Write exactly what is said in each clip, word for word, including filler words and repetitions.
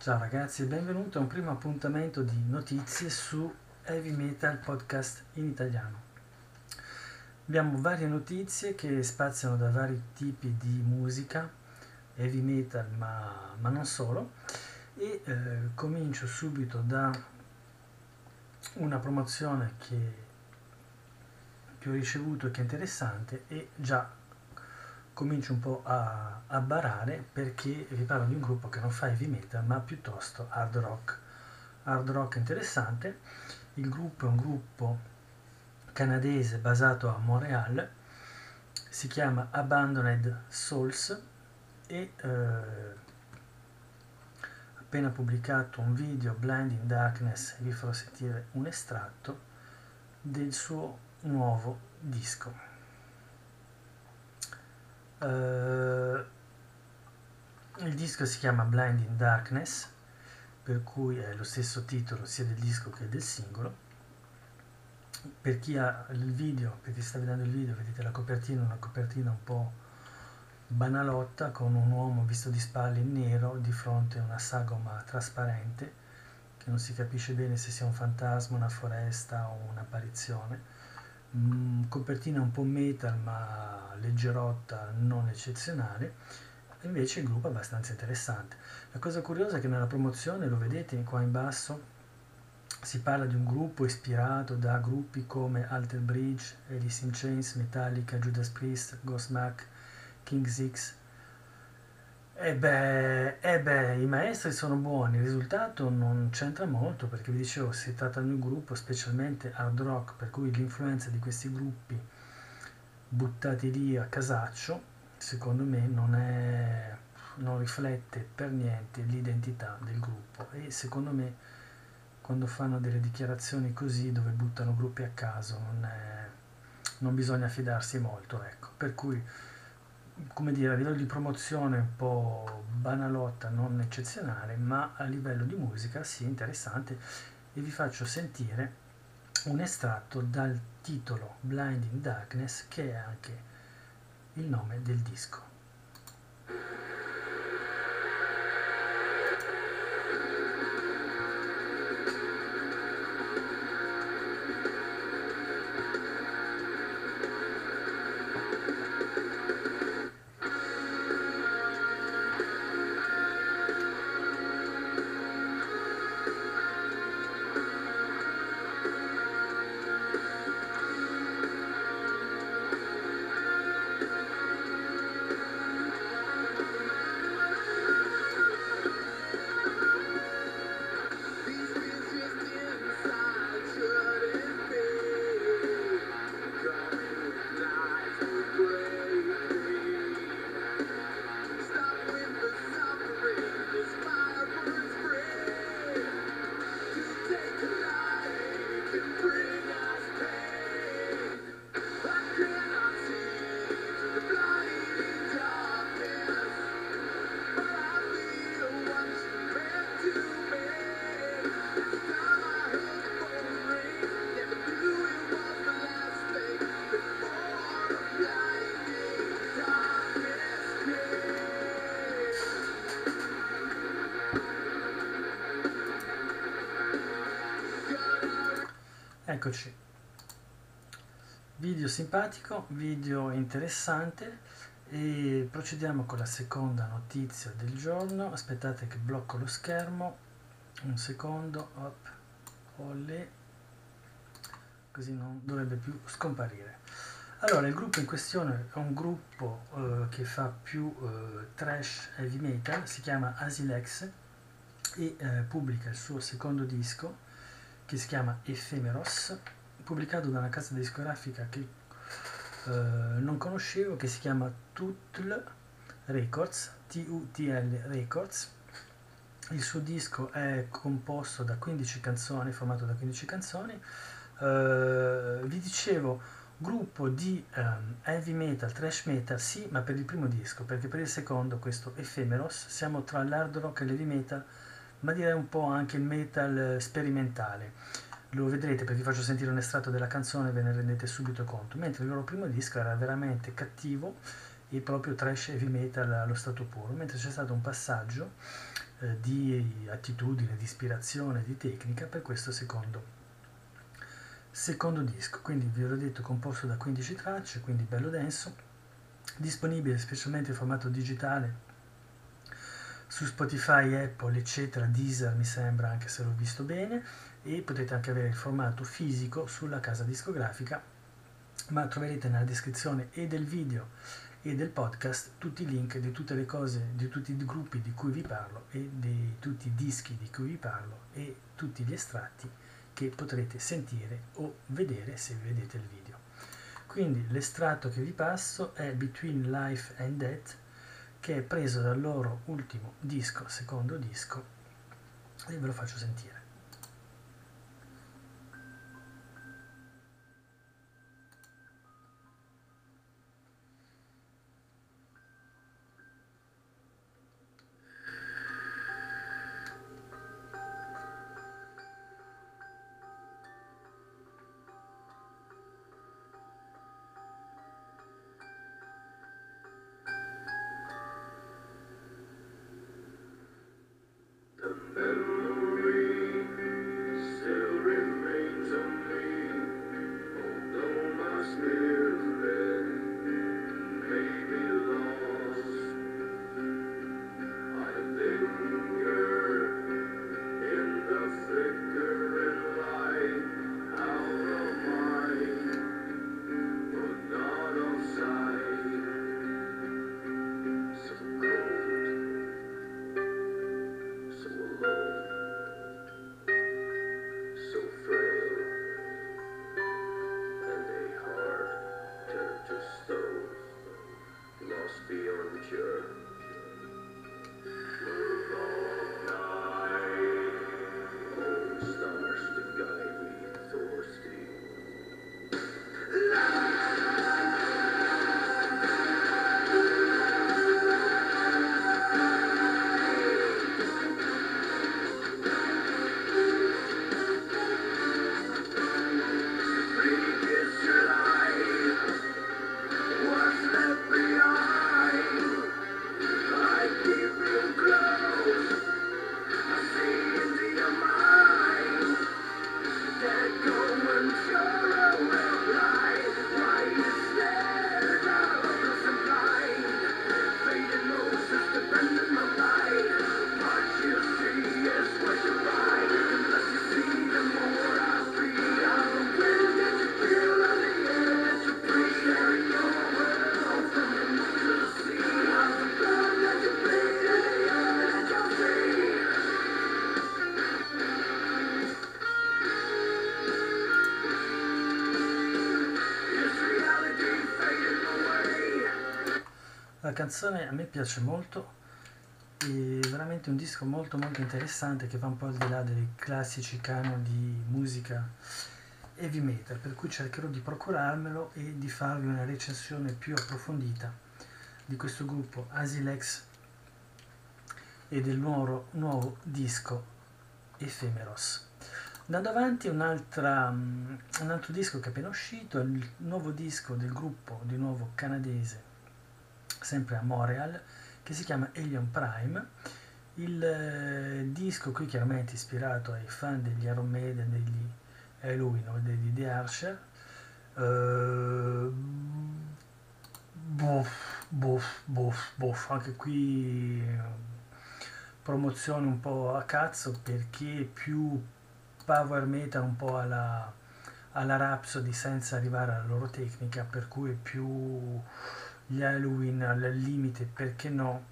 Ciao ragazzi e benvenuti a un primo appuntamento di notizie su Heavy Metal Podcast in italiano. Abbiamo varie notizie che spaziano da vari tipi di musica, heavy metal ma, ma non solo, e eh, comincio subito da una promozione che, che ho ricevuto e che è interessante e già comincio un po' a, a barare perché vi parlo di un gruppo che non fa heavy metal ma piuttosto hard rock. Hard rock interessante, il gruppo è un gruppo canadese basato a Montreal, si chiama Abandoned Souls e eh, appena pubblicato un video, Blinding Darkness, vi farò sentire un estratto del suo nuovo disco. Uh, il disco si chiama Blinding Darkness, per cui è lo stesso titolo sia del disco che del singolo. Per chi ha il video, per chi sta vedendo il video, vedete la copertina, una copertina un po' banalotta con un uomo visto di spalle in nero di fronte a una sagoma trasparente che non si capisce bene se sia un fantasma, una foresta o un'apparizione. Copertina un po' metal ma leggerotta, non eccezionale. Invece il gruppo è abbastanza interessante. La cosa curiosa è che nella promozione, lo vedete qua in basso, si parla di un gruppo ispirato da gruppi come Alter Bridge, Alice in Chains, Metallica, Judas Priest, Godsmack, King's X. E beh, e beh, i maestri sono buoni, il risultato non c'entra molto perché vi dicevo si tratta di un gruppo specialmente hard rock, per cui l'influenza di questi gruppi buttati lì a casaccio secondo me non, è, non riflette per niente l'identità del gruppo, e secondo me quando fanno delle dichiarazioni così dove buttano gruppi a caso non, è, non bisogna fidarsi molto, ecco, per cui come dire, a livello di promozione un po' banalotta, non eccezionale, ma a livello di musica sì, interessante, e vi faccio sentire un estratto dal titolo Blinding Darkness, che è anche il nome del disco. Eccoci, video simpatico, video interessante, e procediamo con la seconda notizia del giorno. Aspettate che blocco lo schermo, un secondo, hop, olè, così non dovrebbe più scomparire. Allora, il gruppo in questione è un gruppo eh, che fa più eh, trash heavy metal, si chiama Asilex e eh, pubblica il suo secondo disco, che si chiama Ephemeros, pubblicato da una casa discografica che eh, non conoscevo, che si chiama Tutl Records, T U T L Records. Il suo disco è composto da quindici canzoni, formato da quindici canzoni. Eh, vi dicevo, gruppo di um, heavy metal, thrash metal, sì, ma per il primo disco, perché per il secondo, questo Ephemeros, siamo tra l'hard rock e l'heavy metal, ma direi un po' anche il metal sperimentale. Lo vedrete perché vi faccio sentire un estratto della canzone e ve ne rendete subito conto, mentre il loro primo disco era veramente cattivo e proprio trash heavy metal allo stato puro, mentre c'è stato un passaggio eh, di attitudine, di ispirazione, di tecnica per questo secondo secondo disco. Quindi vi ho detto, composto da quindici tracce, quindi bello denso, disponibile specialmente in formato digitale su Spotify, Apple, eccetera, Deezer mi sembra, anche se l'ho visto bene, e potete anche avere il formato fisico sulla casa discografica, ma troverete nella descrizione e del video e del podcast tutti i link di tutte le cose, di tutti i gruppi di cui vi parlo e di tutti i dischi di cui vi parlo e tutti gli estratti che potrete sentire o vedere se vedete il video. Quindi l'estratto che vi passo è Between Life and Death, che è preso dal loro ultimo disco, secondo disco, e ve lo faccio sentire. La canzone a me piace molto, è veramente un disco molto molto interessante che va un po' al di là dei classici canoni di musica heavy metal, per cui cercherò di procurarmelo e di farvi una recensione più approfondita di questo gruppo Asilex e del nuovo, nuovo disco Ephemeros. Andando avanti, un'altra, un altro disco che è appena uscito, è il nuovo disco del gruppo di nuovo canadese, sempre a Montreal, che si chiama Alien Prime. Il eh, disco qui chiaramente ispirato ai fan degli Iron Maiden, degli Halloween o degli The Archer. Uh, boff, boff, boff, boff. Anche qui eh, promozione un po' a cazzo, perché più power metal un po' alla, alla Rhapsody senza arrivare alla loro tecnica, per cui è più gli Halloween al limite, perché no,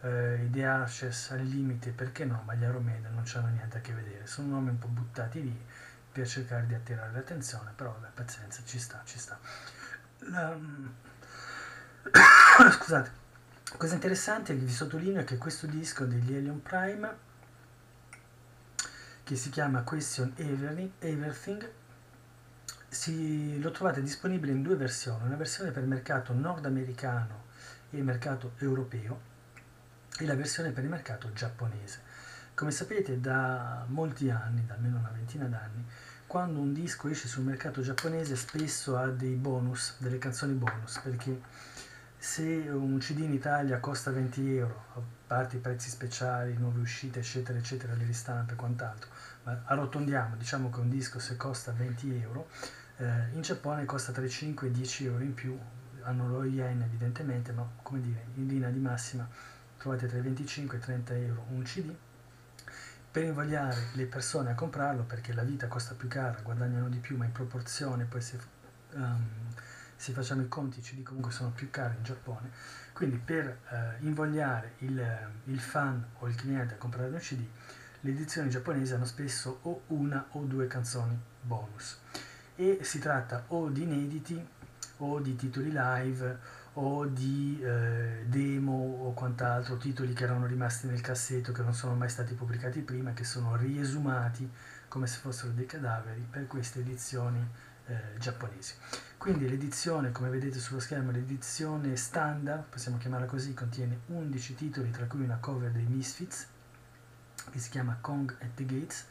eh, i The Arches al limite, perché no, ma gli Iron Maiden non c'hanno niente a che vedere, sono nomi un po' buttati lì per cercare di attirare l'attenzione, però la pazienza, ci sta, ci sta. La... Scusate, cosa interessante che vi sottolineo è che questo disco degli Alien Prime, che si chiama Question Everything, Si, lo trovate disponibile in due versioni, una versione per mercato nordamericano e mercato europeo e la versione per il mercato giapponese. Come sapete, da molti anni, da almeno una ventina d'anni, quando un disco esce sul mercato giapponese spesso ha dei bonus, delle canzoni bonus, perché se un C D in Italia costa venti euro, a parte i prezzi speciali, nuove uscite, eccetera, eccetera, le ristampe e quant'altro, ma arrotondiamo, diciamo che un disco se costa venti euro, eh, in Giappone costa tra i cinque e i dieci euro in più, hanno lo yen evidentemente, ma come dire, in linea di massima trovate tra i venticinque e i trenta euro un C D, per invogliare le persone a comprarlo, perché la vita costa più cara, guadagnano di più, ma in proporzione poi se, um, se facciamo i conti i C D comunque sono più cari in Giappone, quindi per uh, invogliare il, il fan o il cliente a comprare un C D, le edizioni giapponesi hanno spesso o una o due canzoni bonus, e si tratta o di inediti o di titoli live o di eh, demo o quant'altro, titoli che erano rimasti nel cassetto, che non sono mai stati pubblicati prima, che sono riesumati come se fossero dei cadaveri per queste edizioni eh, giapponesi. Quindi l'edizione, come vedete sullo schermo, l'edizione standard, possiamo chiamarla così, contiene undici titoli, tra cui una cover dei Misfits, che si chiama Kong at the Gates,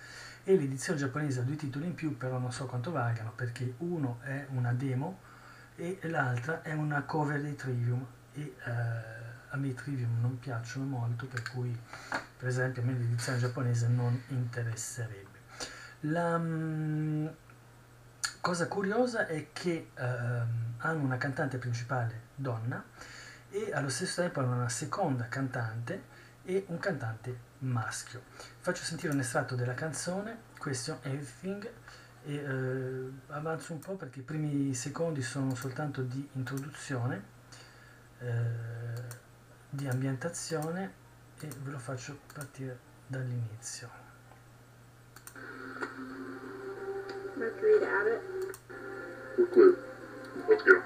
e l'edizione giapponese ha due titoli in più, però non so quanto valgano, perché uno è una demo, e l'altra è una cover dei Trivium, e eh, a me i Trivium non piacciono molto, per cui per esempio a me l'edizione giapponese non interesserebbe. La mh, cosa curiosa è che eh, hanno una cantante principale donna e allo stesso tempo hanno una seconda cantante e un cantante maschio. Faccio sentire un estratto della canzone Question Everything, e eh, avanzo un po' perché i primi secondi sono soltanto di introduzione, eh, di ambientazione, e ve lo faccio partire dall'inizio. Ok, let's go.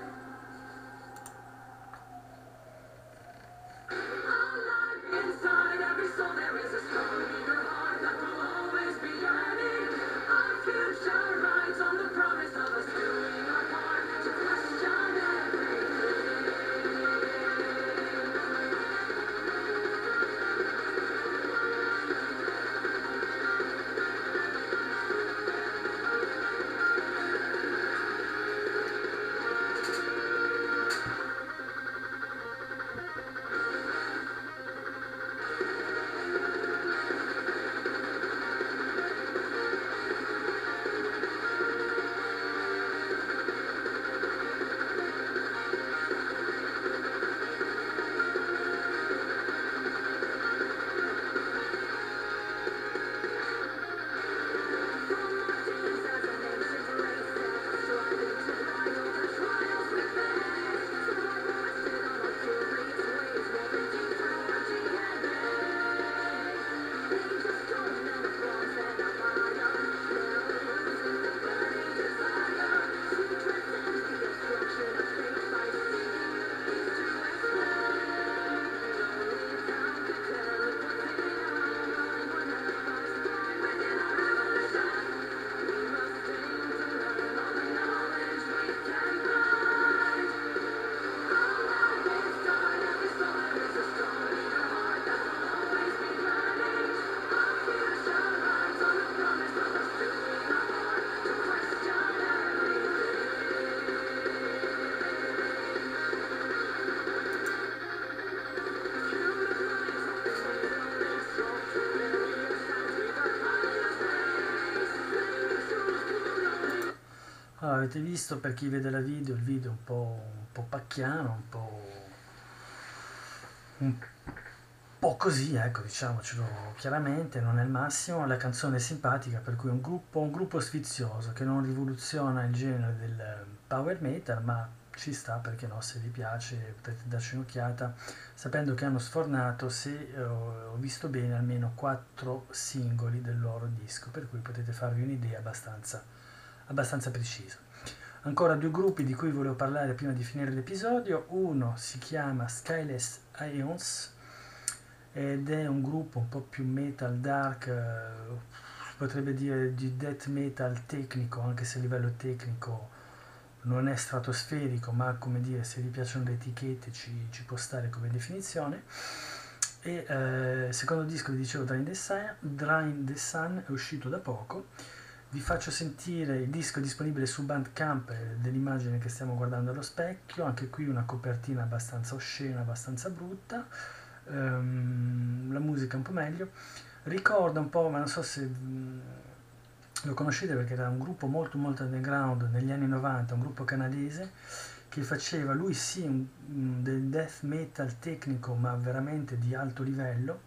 Allora, avete visto, per chi vede la video, il video è un po', un po' pacchiano, un po', un po' così, ecco, diciamocelo chiaramente, non è il massimo. La canzone è simpatica, per cui è un gruppo, un gruppo sfizioso che non rivoluziona il genere del power metal, ma ci sta, perché no, se vi piace potete darci un'occhiata, sapendo che hanno sfornato, se ho visto bene, almeno quattro singoli del loro disco, per cui potete farvi un'idea abbastanza... abbastanza preciso. Ancora due gruppi di cui volevo parlare prima di finire l'episodio. Uno si chiama Skyless Aeons ed è un gruppo un po' più metal dark, eh, potrebbe dire di death metal tecnico, anche se a livello tecnico non è stratosferico, ma come dire, se vi piacciono le etichette ci, ci può stare come definizione. E eh, secondo disco, vi dicevo, Drain the Sun, Drain the Sun è uscito da poco. Vi faccio sentire il disco disponibile su Bandcamp dell'immagine che stiamo guardando allo specchio, anche qui una copertina abbastanza oscena, abbastanza brutta, ehm, la musica un po' meglio, ricorda un po', ma non so se mh, lo conoscete perché era un gruppo molto molto underground negli anni novanta, un gruppo canadese che faceva lui sì un, un, del death metal tecnico ma veramente di alto livello,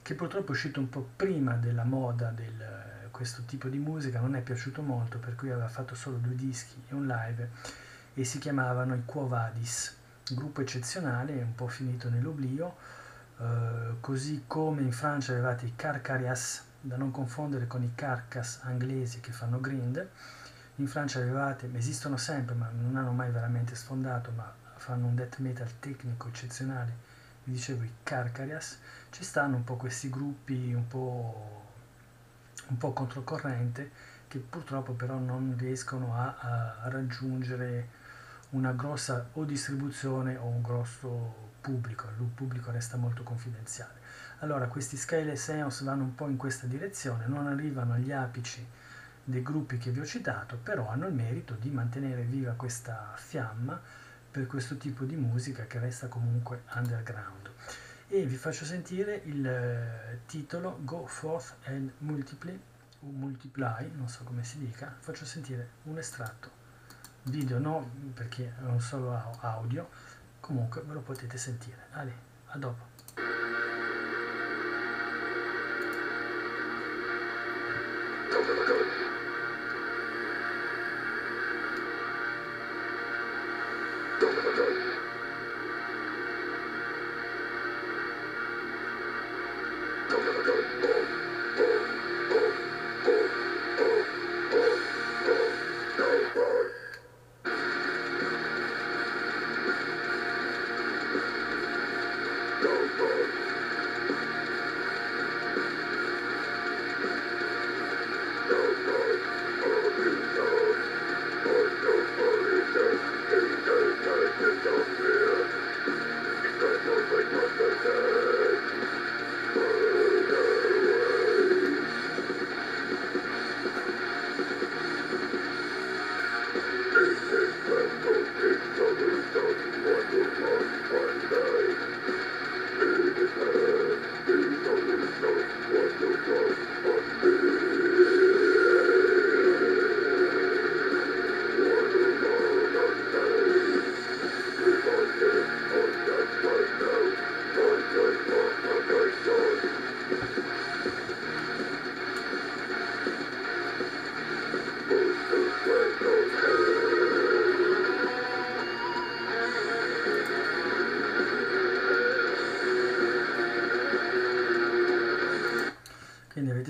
che purtroppo è uscito un po' prima della moda del questo tipo di musica, non è piaciuto molto, per cui aveva fatto solo due dischi e un live, e si chiamavano i Quo Vadis, gruppo eccezionale, un po' finito nell'oblio, eh, così come in Francia avevate i Carcarias, da non confondere con i Carcass inglesi che fanno grind, in Francia avevate, esistono sempre ma non hanno mai veramente sfondato, ma fanno un death metal tecnico eccezionale, vi dicevo i Carcarias, ci stanno un po' questi gruppi un po' un po' controcorrente, che purtroppo però non riescono a, a raggiungere una grossa o distribuzione o un grosso pubblico, il pubblico resta molto confidenziale. Allora questi Skyless Aeons vanno un po' in questa direzione, non arrivano agli apici dei gruppi che vi ho citato, però hanno il merito di mantenere viva questa fiamma per questo tipo di musica che resta comunque underground. E vi faccio sentire il titolo Go Forth and Multiply, o Multiply, non so come si dica, faccio sentire un estratto, video no, perché non solo audio, comunque ve lo potete sentire. Allez, a dopo.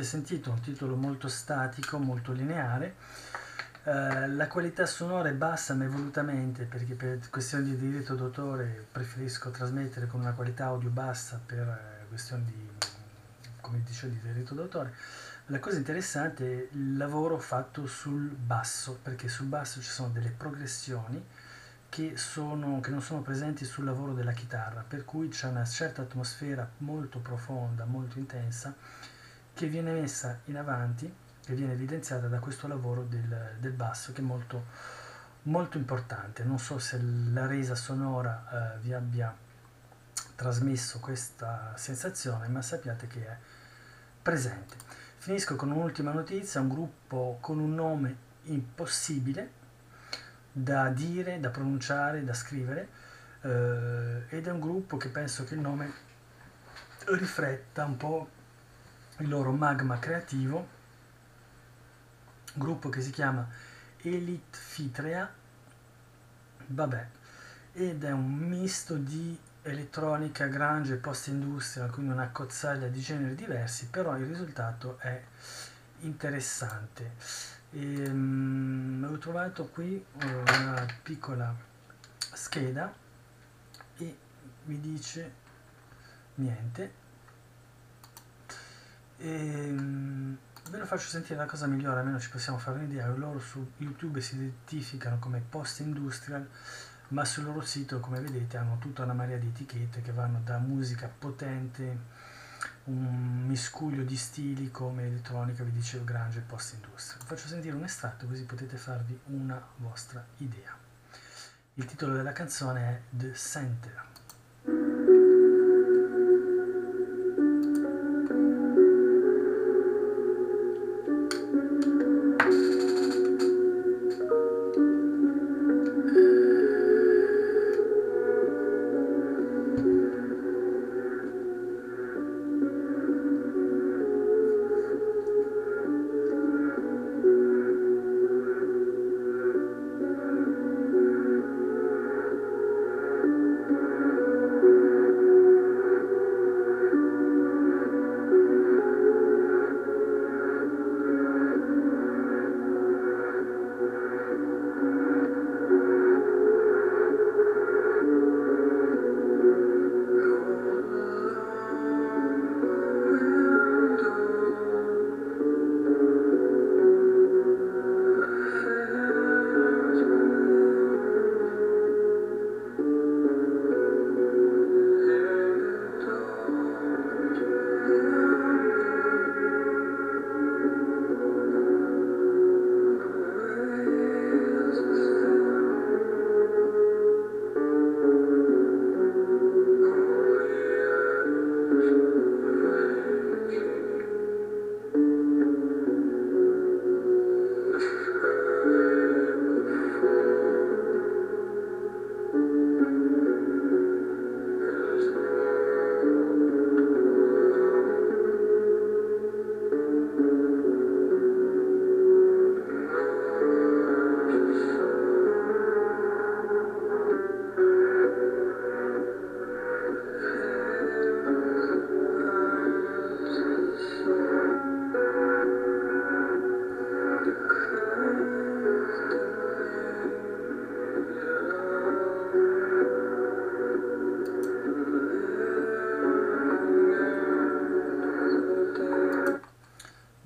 Sentito un titolo molto statico, molto lineare, eh, la qualità sonora è bassa ma è volutamente, perché per questioni di diritto d'autore preferisco trasmettere con una qualità audio bassa per questioni di, come dicevo, di diritto d'autore. La cosa interessante è il lavoro fatto sul basso, perché sul basso ci sono delle progressioni che, sono, che non sono presenti sul lavoro della chitarra, per cui c'è una certa atmosfera molto profonda, molto intensa, che viene messa in avanti, che viene evidenziata da questo lavoro del, del basso, che è molto, molto importante. Non so se la resa sonora eh, vi abbia trasmesso questa sensazione, ma sappiate che è presente. Finisco con un'ultima notizia, un gruppo con un nome impossibile da dire, da pronunciare, da scrivere, eh, ed è un gruppo che penso che il nome rifletta un po' il loro magma creativo, gruppo che si chiama Elite Fitrea, vabbè, ed è un misto di elettronica, grunge e post-industrial, quindi una cozzaglia di generi diversi, però il risultato è interessante. E, um, ho trovato qui una piccola scheda e mi dice niente. E ve lo faccio sentire, la cosa migliore, almeno ci possiamo fare un'idea. Loro su YouTube si identificano come post industrial, ma sul loro sito, come vedete, hanno tutta una marea di etichette che vanno da musica potente, un miscuglio di stili come elettronica, vi dicevo, grunge e post-industria. Vi faccio sentire un estratto così potete farvi una vostra idea. Il titolo della canzone è The Center.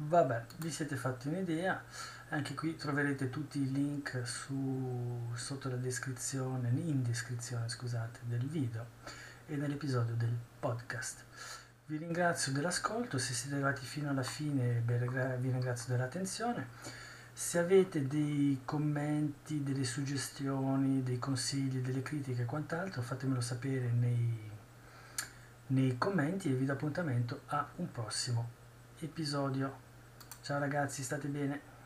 Vabbè, vi siete fatti un'idea, anche qui troverete tutti i link su, sotto la descrizione, in descrizione scusate, del video e nell'episodio del podcast. Vi ringrazio dell'ascolto, se siete arrivati fino alla fine vi ringrazio dell'attenzione, se avete dei commenti, delle suggestioni, dei consigli, delle critiche e quant'altro fatemelo sapere nei, nei commenti e vi do appuntamento a un prossimo episodio. Ciao ragazzi, state bene.